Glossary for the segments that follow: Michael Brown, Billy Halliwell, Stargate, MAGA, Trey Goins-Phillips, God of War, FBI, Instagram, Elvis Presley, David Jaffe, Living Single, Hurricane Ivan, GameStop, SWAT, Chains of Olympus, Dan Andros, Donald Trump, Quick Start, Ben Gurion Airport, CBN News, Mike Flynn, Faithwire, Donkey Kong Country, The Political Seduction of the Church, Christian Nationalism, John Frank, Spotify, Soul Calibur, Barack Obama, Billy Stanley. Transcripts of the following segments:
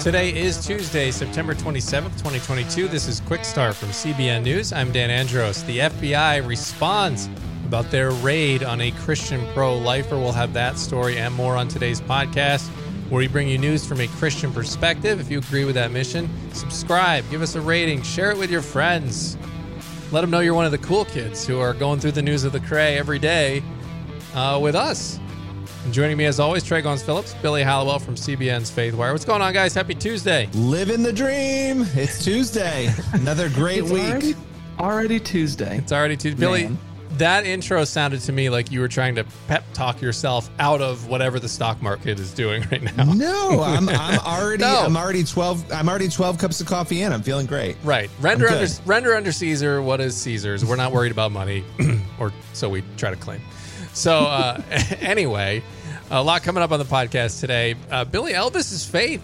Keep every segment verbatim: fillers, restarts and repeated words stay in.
Today is Tuesday, September twenty-seventh, twenty twenty-two. This is Quick Start from C B N News. I'm Dan Andros. The F B I responds about their raid on a Christian pro-lifer. We'll have that story and more on today's podcast, where we bring you news from a Christian perspective. If you agree with that mission, subscribe, give us a rating, share it with your friends. Let them know you're one of the cool kids who are going through the news of the cray every day uh, with us. And joining me as always, Trey Goins-Phillips, Billy Halliwell from C B N's Faithwire. What's going on, guys? Happy Tuesday. Living the dream. It's Tuesday. Another great it's week. Already, already Tuesday. It's already Tuesday. Billy, that intro sounded to me like you were trying to pep talk yourself out of whatever the stock market is doing right now. No, I'm, I'm already no. I'm already twelve. I'm already twelve cups of coffee in. I'm feeling great. Right. Render under render under Caesar. What is Caesar's? We're not worried about money, or so we try to claim. So uh, anyway, a lot coming up on the podcast today. Uh, Billy, Elvis's faith.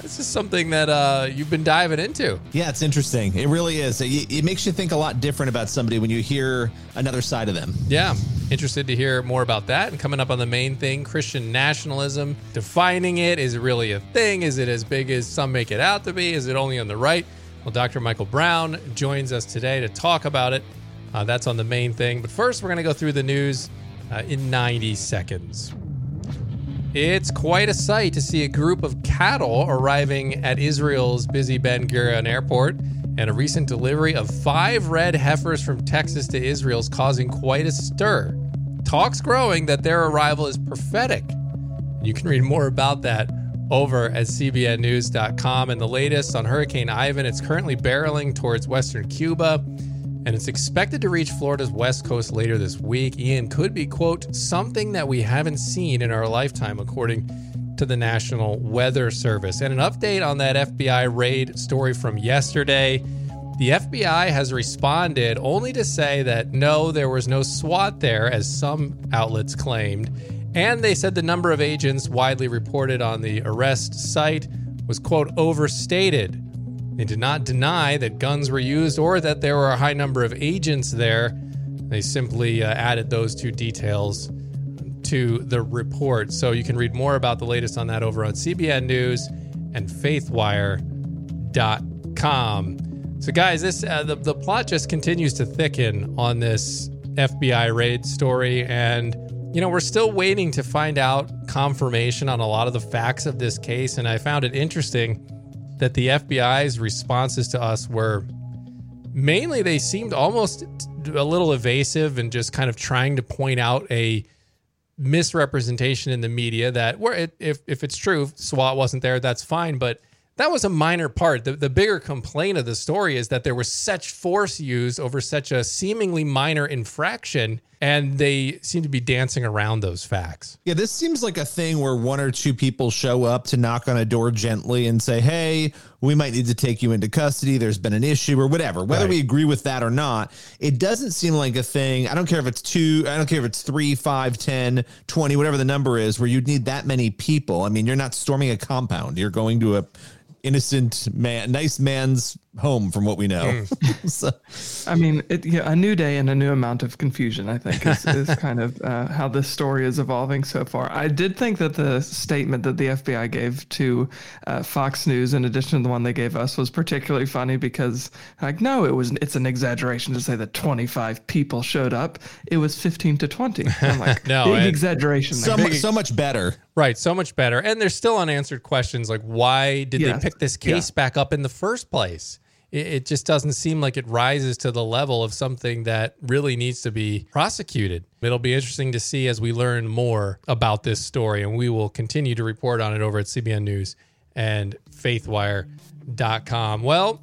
This is something that uh, you've been diving into. Yeah, it's interesting. It really is. It, it makes you think a lot different about somebody when you hear another side of them. Yeah. Interested to hear more about that. And coming up on the main thing, Christian nationalism, defining it. Is it really a thing? Is it as big as some make it out to be? Is it only on the right? Well, Doctor Michael Brown joins us today to talk about it. Uh, that's on the main thing. But first, we're going to go through the news uh, in ninety seconds. It's quite a sight to see a group of cattle arriving at Israel's busy Ben Gurion Airport, and a recent delivery of five red heifers from Texas to Israel is causing quite a stir. Talk's growing that their arrival is prophetic. You can read more about that over at C B N news dot com. And the latest on Hurricane Ivan, it's currently barreling towards western Cuba, and it's expected to reach Florida's west coast later this week. Ian could be, quote, something that we haven't seen in our lifetime, according to the National Weather Service. And an update on that F B I raid story from yesterday. The F B I has responded only to say that, no, there was no SWAT there, as some outlets claimed. And they said the number of agents widely reported on the arrest site was, quote, overstated. They did not deny that guns were used or that there were a high number of agents there. They simply uh, added those two details to the report. So you can read more about the latest on that over on C B N News and faithwire dot com. So guys, this uh, the, the plot just continues to thicken on this F B I raid story. And, you know, we're still waiting to find out confirmation on a lot of the facts of this case. And I found it interesting that the F B I's responses to us were mainly, they seemed almost a little evasive and just kind of trying to point out a misrepresentation in the media that where if, if it's true, SWAT wasn't there, that's fine. But that was a minor part. The, the bigger complaint of the story is that there was such force used over such a seemingly minor infraction, and they seem to be dancing around those facts. Yeah, this seems like a thing where one or two people show up to knock on a door gently and say, hey, we might need to take you into custody. There's been an issue or whatever. Whether right. we agree with that or not, it doesn't seem like a thing. I don't care if it's two. I don't care if it's three, five, ten, twenty, whatever the number is, where you'd need that many people. I mean, you're not storming a compound. You're going to a innocent man, nice man's home, from what we know. Mm. so. I mean, it, yeah, a new day and a new amount of confusion, I think, is, is kind of uh, how this story is evolving so far. I did think that the statement that the F B I gave to uh, Fox News, in addition to the one they gave us, was particularly funny because, like, no, it was it's an exaggeration to say that twenty-five people showed up. It was fifteen to twenty. I'm like, no, big exaggeration. So, big, so much better. Right, so much better. And there's still unanswered questions like, why did yeah. they pick this case yeah. back up in the first place? It, it just doesn't seem like it rises to the level of something that really needs to be prosecuted. It'll be interesting to see as we learn more about this story, and we will continue to report on it over at C B N News and faithwire dot com. Well,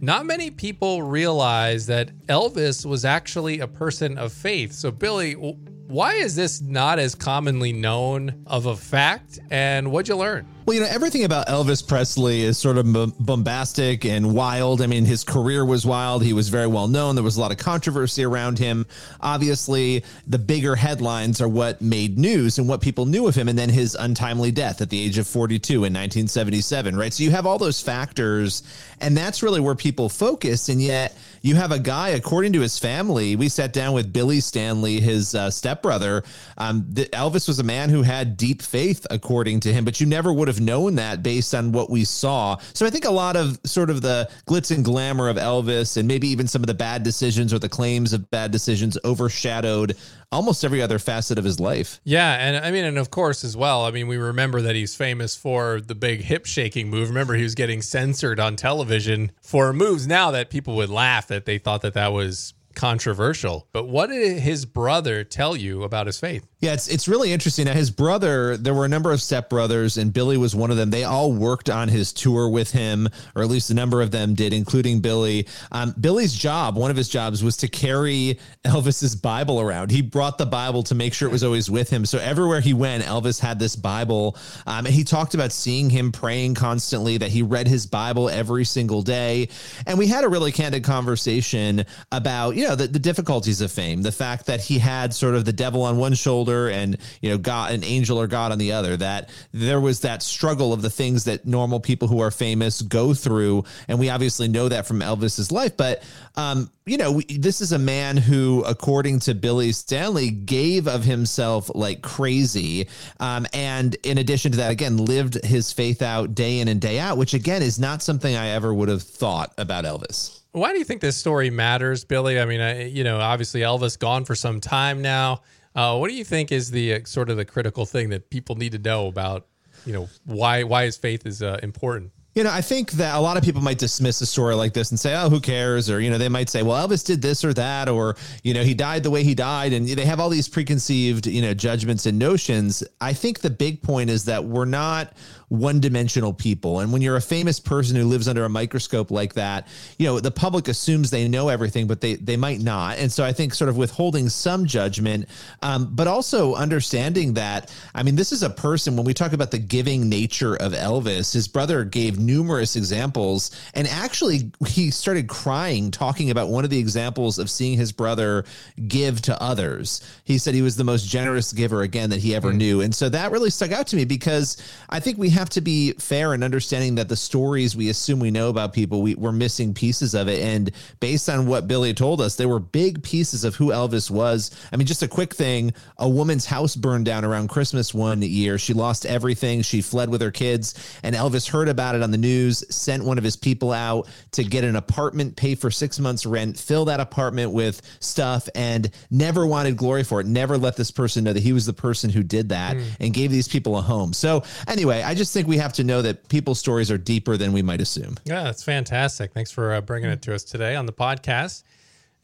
not many people realize that Elvis was actually a person of faith. So, Billy, why is this not as commonly known of a fact, and what'd you learn? Well, you know, everything about Elvis Presley is sort of bombastic and wild. I mean, his career was wild. He was very well known. There was a lot of controversy around him. Obviously, the bigger headlines are what made news and what people knew of him, and then his untimely death at the age of forty-two in nineteen seventy-seven, right? So you have all those factors, and that's really where people focus, and yet you have a guy, according to his family, we sat down with Billy Stanley, his uh, stepbrother. Um, the, Elvis was a man who had deep faith, according to him, but you never would have have known that based on what we saw. So I think a lot of sort of the glitz and glamour of Elvis and maybe even some of the bad decisions or the claims of bad decisions overshadowed almost every other facet of his life. Yeah. And I mean, and of course as well, I mean, we remember that he's famous for the big hip shaking move. Remember, he was getting censored on television for moves now that people would laugh that they thought that that was controversial. But what did his brother tell you about his faith? Yeah, it's it's really interesting. Now, his brother, there were a number of stepbrothers, and Billy was one of them. They all worked on his tour with him, or at least a number of them did, including Billy. Um, Billy's job, one of his jobs, was to carry Elvis's Bible around. He brought the Bible to make sure it was always with him. So everywhere he went, Elvis had this Bible. Um, and he talked about seeing him praying constantly, that he read his Bible every single day. And we had a really candid conversation about, you know, the, the difficulties of fame, the fact that he had sort of the devil on one shoulder and, you know, God, an angel or God on the other, that there was that struggle of the things that normal people who are famous go through. And we obviously know that from Elvis's life. But, um, you know, we, this is a man who, according to Billy Stanley, gave of himself like crazy. Um, and in addition to that, again, lived his faith out day in and day out, which, again, is not something I ever would have thought about Elvis. Why do you think this story matters, Billy? I mean, I, you know, obviously Elvis gone for some time now. Uh, what do you think is the uh, sort of the critical thing that people need to know about, you know, why why his faith is uh, important? You know, I think that a lot of people might dismiss a story like this and say, oh, who cares? Or, you know, they might say, well, Elvis did this or that, or, you know, he died the way he died. And they have all these preconceived, you know, judgments and notions. I think the big point is that we're not one-dimensional people. And when you're a famous person who lives under a microscope like that, you know, the public assumes they know everything, but they they might not. And so I think sort of withholding some judgment, um, but also understanding that, I mean, this is a person, when we talk about the giving nature of Elvis, his brother gave numerous examples. And actually, he started crying talking about one of the examples of seeing his brother give to others. He said he was the most generous giver, again, that he ever mm. knew. And so that really stuck out to me, because I think we have to be fair in understanding that the stories we assume we know about people, we, we're missing pieces of it. And based on what Billy told us, there were big pieces of who Elvis was. I mean, just a quick thing, a woman's house burned down around Christmas one year. She lost everything. She fled with her kids, and Elvis heard about it on the news, sent one of his people out to get an apartment, pay for six months rent, fill that apartment with stuff, and never wanted glory for it. Never let this person know that he was the person who did that mm. and gave these people a home. So anyway, I just think we have to know that people's stories are deeper than we might assume. Yeah, that's fantastic. Thanks for uh, bringing it to us today on the podcast.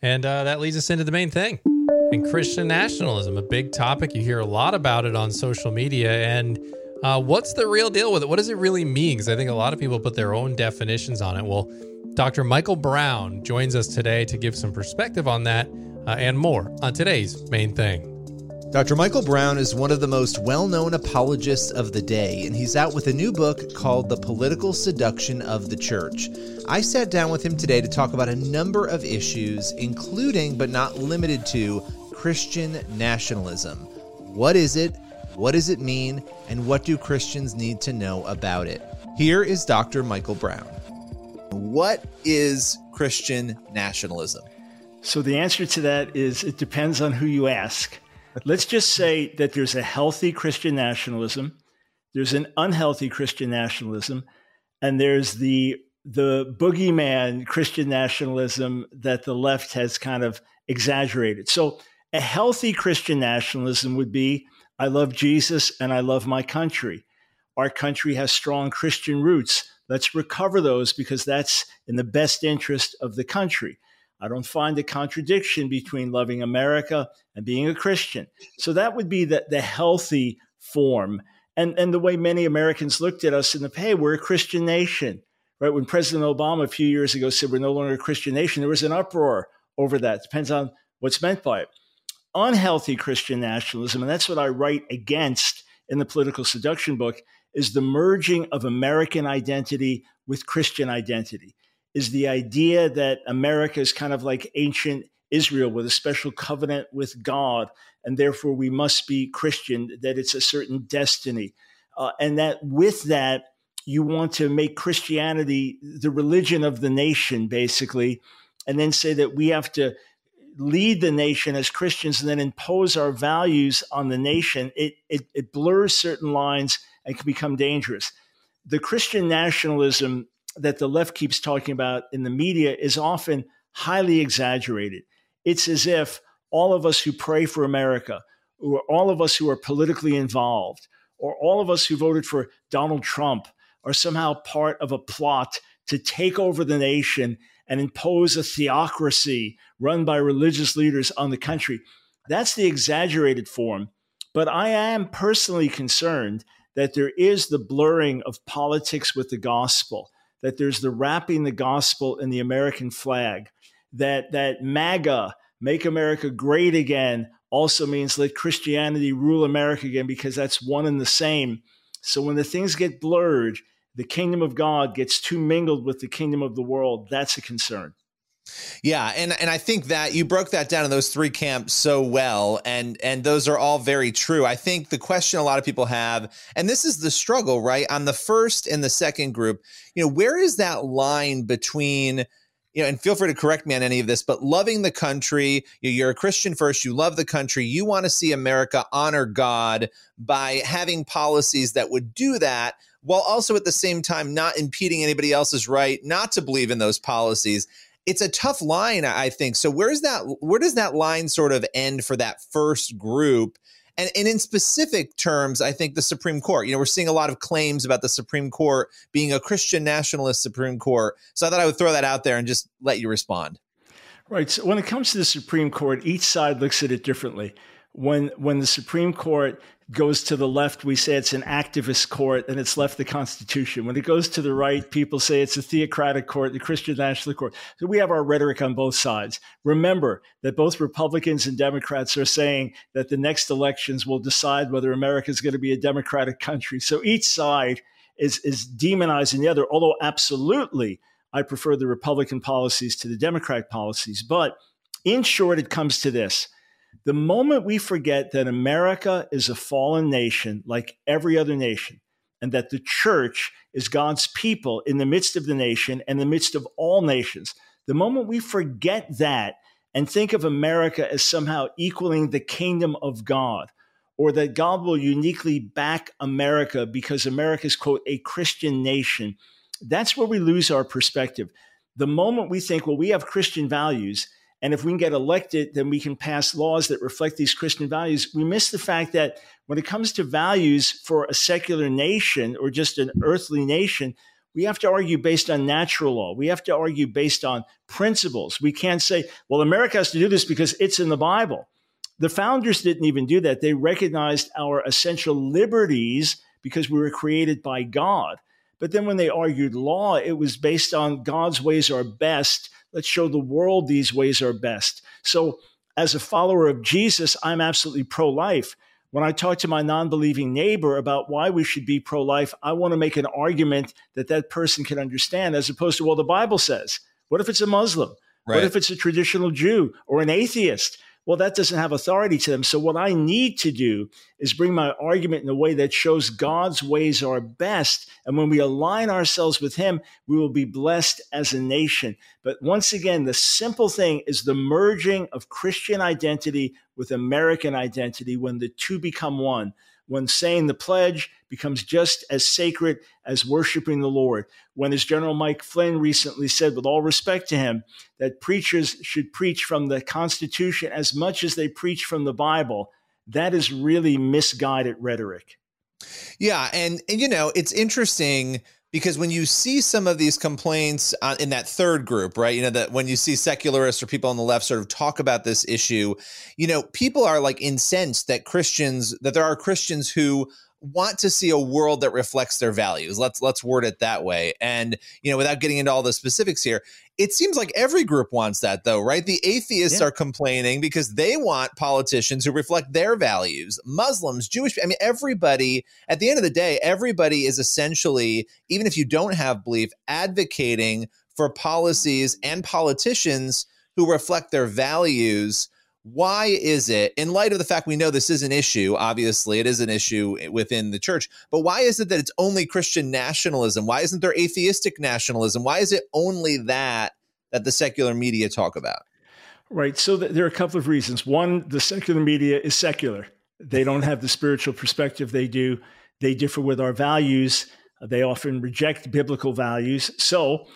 And uh, that leads us into the main thing. And Christian nationalism, a big topic. You hear a lot about it on social media. And Uh, what's the real deal with it? What does it really mean? Because I think a lot of people put their own definitions on it. Well, Doctor Michael Brown joins us today to give some perspective on that uh, and more on today's main thing. Doctor Michael Brown is one of the most well-known apologists of the day, and he's out with a new book called The Political Seduction of the Church. I sat down with him today to talk about a number of issues, including but not limited to Christian nationalism. What is it? What does it mean, and what do Christians need to know about it? Here is Doctor Michael Brown. What is Christian nationalism? So the answer to that is it depends on who you ask. Let's just say that there's a healthy Christian nationalism, there's an unhealthy Christian nationalism, and there's the the boogeyman Christian nationalism that the left has kind of exaggerated. So a healthy Christian nationalism would be, I love Jesus and I love my country. Our country has strong Christian roots. Let's recover those because that's in the best interest of the country. I don't find a contradiction between loving America and being a Christian. So that would be the, the healthy form. And, and the way many Americans looked at us in the, hey, we're a Christian nation, right? When President Obama a few years ago said we're no longer a Christian nation, there was an uproar over that. Depends on what's meant by it. Unhealthy Christian nationalism, and that's what I write against in the Political Seduction book, is the merging of American identity with Christian identity, is the idea that America is kind of like ancient Israel with a special covenant with God, and therefore we must be Christian, that it's a certain destiny. Uh, and that with that, you want to make Christianity the religion of the nation, basically, and then say that we have to lead the nation as Christians and then impose our values on the nation. It, it it blurs certain lines and can become dangerous. the Christian nationalism that the left keeps talking about in the media is often highly exaggerated. It's as if all of us who pray for America, or all of us who are politically involved, or all of us who voted for Donald Trump are somehow part of a plot to take over the nation and impose a theocracy run by religious leaders on the country. That's the exaggerated form. But I am personally concerned that there is the blurring of politics with the gospel, that there's the wrapping the gospel in the American flag, that that MAGA, make America great again, also means let Christianity rule America again, because that's one and the same. So when the things get blurred, the kingdom of God gets too mingled with the kingdom of the world. That's a concern. Yeah. And, and I think that you broke that down in those three camps so well. And, and those are all very true. I think the question a lot of people have, and this is the struggle, right? On the first and the second group, you know, where is that line between, you know, and feel free to correct me on any of this, but loving the country, you're a Christian first, you love the country, you want to see America honor God by having policies that would do that, while also at the same time not impeding anybody else's right not to believe in those policies. It's a tough line, I think. So where's that? Where does that line sort of end for that first group? And, and in specific terms, I think the Supreme Court, you know, we're seeing a lot of claims about the Supreme Court being a Christian nationalist Supreme Court. So I thought I would throw that out there and just let you respond. Right. So when it comes to the Supreme Court, each side looks at it differently. When when the Supreme Court goes to the left, we say it's an activist court and it's left the Constitution. When it goes to the right, people say it's a theocratic court, the Christian nationalist court. So we have our rhetoric on both sides. Remember that both Republicans and Democrats are saying that the next elections will decide whether America is going to be a democratic country. So each side is, is demonizing the other, although absolutely I prefer the Republican policies to the Democrat policies. But in short, it comes to this. The moment we forget that America is a fallen nation like every other nation, and that the church is God's people in the midst of the nation and the midst of all nations, the moment we forget that and think of America as somehow equaling the kingdom of God, or that God will uniquely back America because America is, quote, a Christian nation, that's where we lose our perspective. The moment we think, well, we have Christian values, and if we can get elected, then we can pass laws that reflect these Christian values. We miss the fact that when it comes to values for a secular nation or just an earthly nation, we have to argue based on natural law. We have to argue based on principles. We can't say, well, America has to do this because it's in the Bible. The founders didn't even do that. They recognized our essential liberties because we were created by God. But then when they argued law, it was based on God's ways are best. Let's show the world these ways are best. So as a follower of Jesus, I'm absolutely pro-life. When I talk to my non-believing neighbor about why we should be pro-life, I want to make an argument that that person can understand, as opposed to, well, the Bible says. What if it's a Muslim? Right. What if it's a traditional Jew or an atheist? Well, that doesn't have authority to them. So what I need to do is bring my argument in a way that shows God's ways are best. And when we align ourselves with him, we will be blessed as a nation. But once again, the simple thing is the merging of Christian identity with American identity when the two become one, when saying the pledge becomes just as sacred as worshiping the Lord. When, as General Mike Flynn recently said, with all respect to him, that preachers should preach from the Constitution as much as they preach from the Bible, that is really misguided rhetoric. Yeah. And, and you know, it's interesting because when you see some of these complaints uh, in that third group, right, you know, that when you see secularists or people on the left sort of talk about this issue, you know, people are like incensed that Christians, that there are Christians who want to see a world that reflects their values. Let's let's word it that way. And, you know, without getting into all the specifics here, it seems like every group wants that, though, right? The atheists yeah. are complaining because they want politicians who reflect their values. Muslims, Jewish, I mean, everybody, at the end of the day, everybody is essentially, even if you don't have belief, advocating for policies and politicians who reflect their values. Why is it, in light of the fact we know this is an issue, obviously it is an issue within the church, but why is it that it's only Christian nationalism? Why isn't there atheistic nationalism? Why is it only that that the secular media talk about? Right. So th- there are a couple of reasons. One, the secular media is secular. They don't have the spiritual perspective they do. They differ with our values. They often reject biblical values. So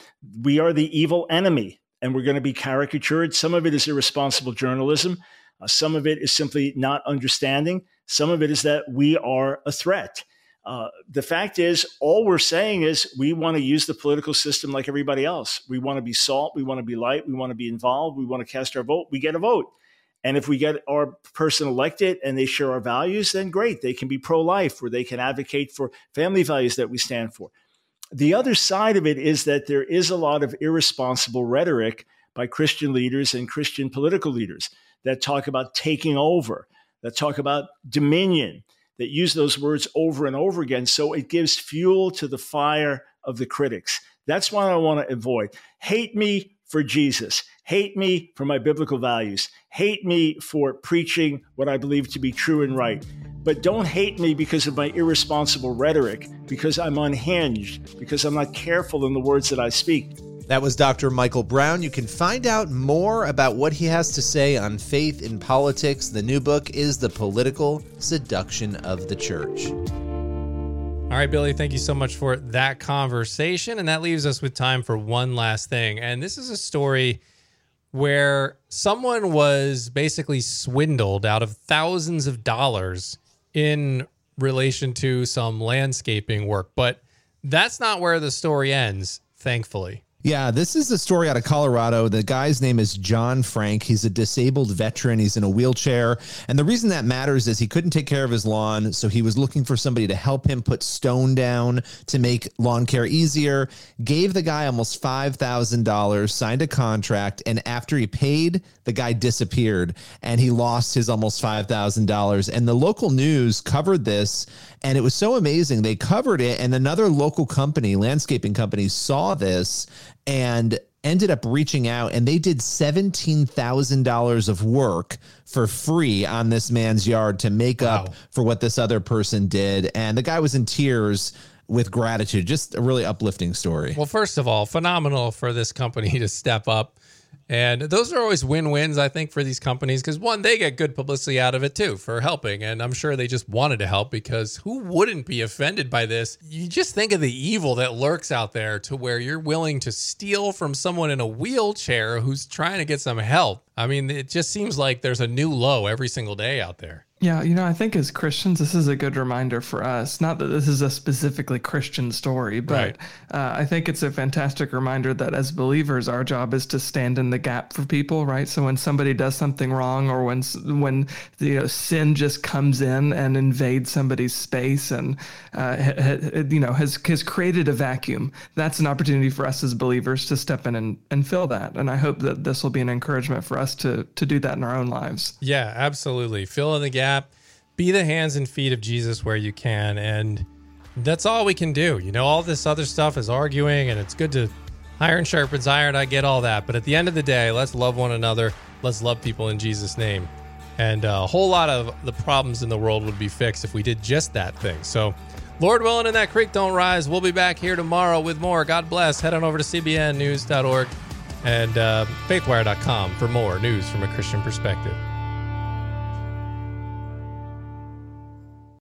we are the evil enemy, and we're going to be caricatured. Some of it is irresponsible journalism. Uh, some of it is simply not understanding. Some of it is that we are a threat. Uh, the fact is, all we're saying is we want to use the political system like everybody else. We want to be salt. We want to be light. We want to be involved. We want to cast our vote. We get a vote. And if we get our person elected and they share our values, then great. They can be pro-life, or they can advocate for family values that we stand for. The other side of it is that there is a lot of irresponsible rhetoric by Christian leaders and Christian political leaders that talk about taking over, that talk about dominion, that use those words over and over again. So it gives fuel to the fire of the critics. That's what I want to avoid. Hate me for Jesus. Hate me for my biblical values. Hate me for preaching what I believe to be true and right. But don't hate me because of my irresponsible rhetoric, because I'm unhinged, because I'm not careful in the words that I speak. That was Doctor Michael Brown. You can find out more about what he has to say on faith in politics. The new book is The Political Seduction of the Church. All right, Billy, thank you so much for that conversation. And that leaves us with time for one last thing. And this is a story where someone was basically swindled out of thousands of dollars in relation to some landscaping work. But that's not where the story ends, thankfully. Yeah, this is a story out of Colorado. The guy's name is John Frank. He's a disabled veteran. He's in a wheelchair. And the reason that matters is he couldn't take care of his lawn, so he was looking for somebody to help him put stone down to make lawn care easier. Gave the guy almost five thousand dollars, signed a contract, and after he paid, the guy disappeared, and he lost his almost five thousand dollars. And the local news covered this, and it was so amazing. They covered it, and another local company, landscaping company, saw this and ended up reaching out, and they did seventeen thousand dollars of work for free on this man's yard to make wow. up for what this other person did. And the guy was in tears with gratitude. Just a really uplifting story. Well, first of all, phenomenal for this company to step up. And those are always win-wins, I think, for these companies, because one, they get good publicity out of it too for helping. And I'm sure they just wanted to help, because who wouldn't be offended by this? You just think of the evil that lurks out there, to where you're willing to steal from someone in a wheelchair who's trying to get some help. I mean, it just seems like there's a new low every single day out there. Yeah, you know, I think as Christians, this is a good reminder for us. Not that this is a specifically Christian story, but right. uh, I think it's a fantastic reminder that as believers, our job is to stand in the gap for people, right? So when somebody does something wrong, or when when you know sin just comes in and invades somebody's space and uh, ha, ha, you know has has created a vacuum, that's an opportunity for us as believers to step in and, and fill that. And I hope that this will be an encouragement for us to to do that in our own lives. Yeah, absolutely. Fill in the gap. Be the hands and feet of Jesus where you can. And that's all we can do. You know, all this other stuff is arguing, and it's good to iron sharpens iron. I get all that. But at the end of the day, let's love one another. Let's love people in Jesus' name. And a whole lot of the problems in the world would be fixed if we did just that thing. So Lord willing, and that creek don't rise. We'll be back here tomorrow with more. God bless. Head on over to C B N news dot org and uh, faithwire dot com for more news from a Christian perspective.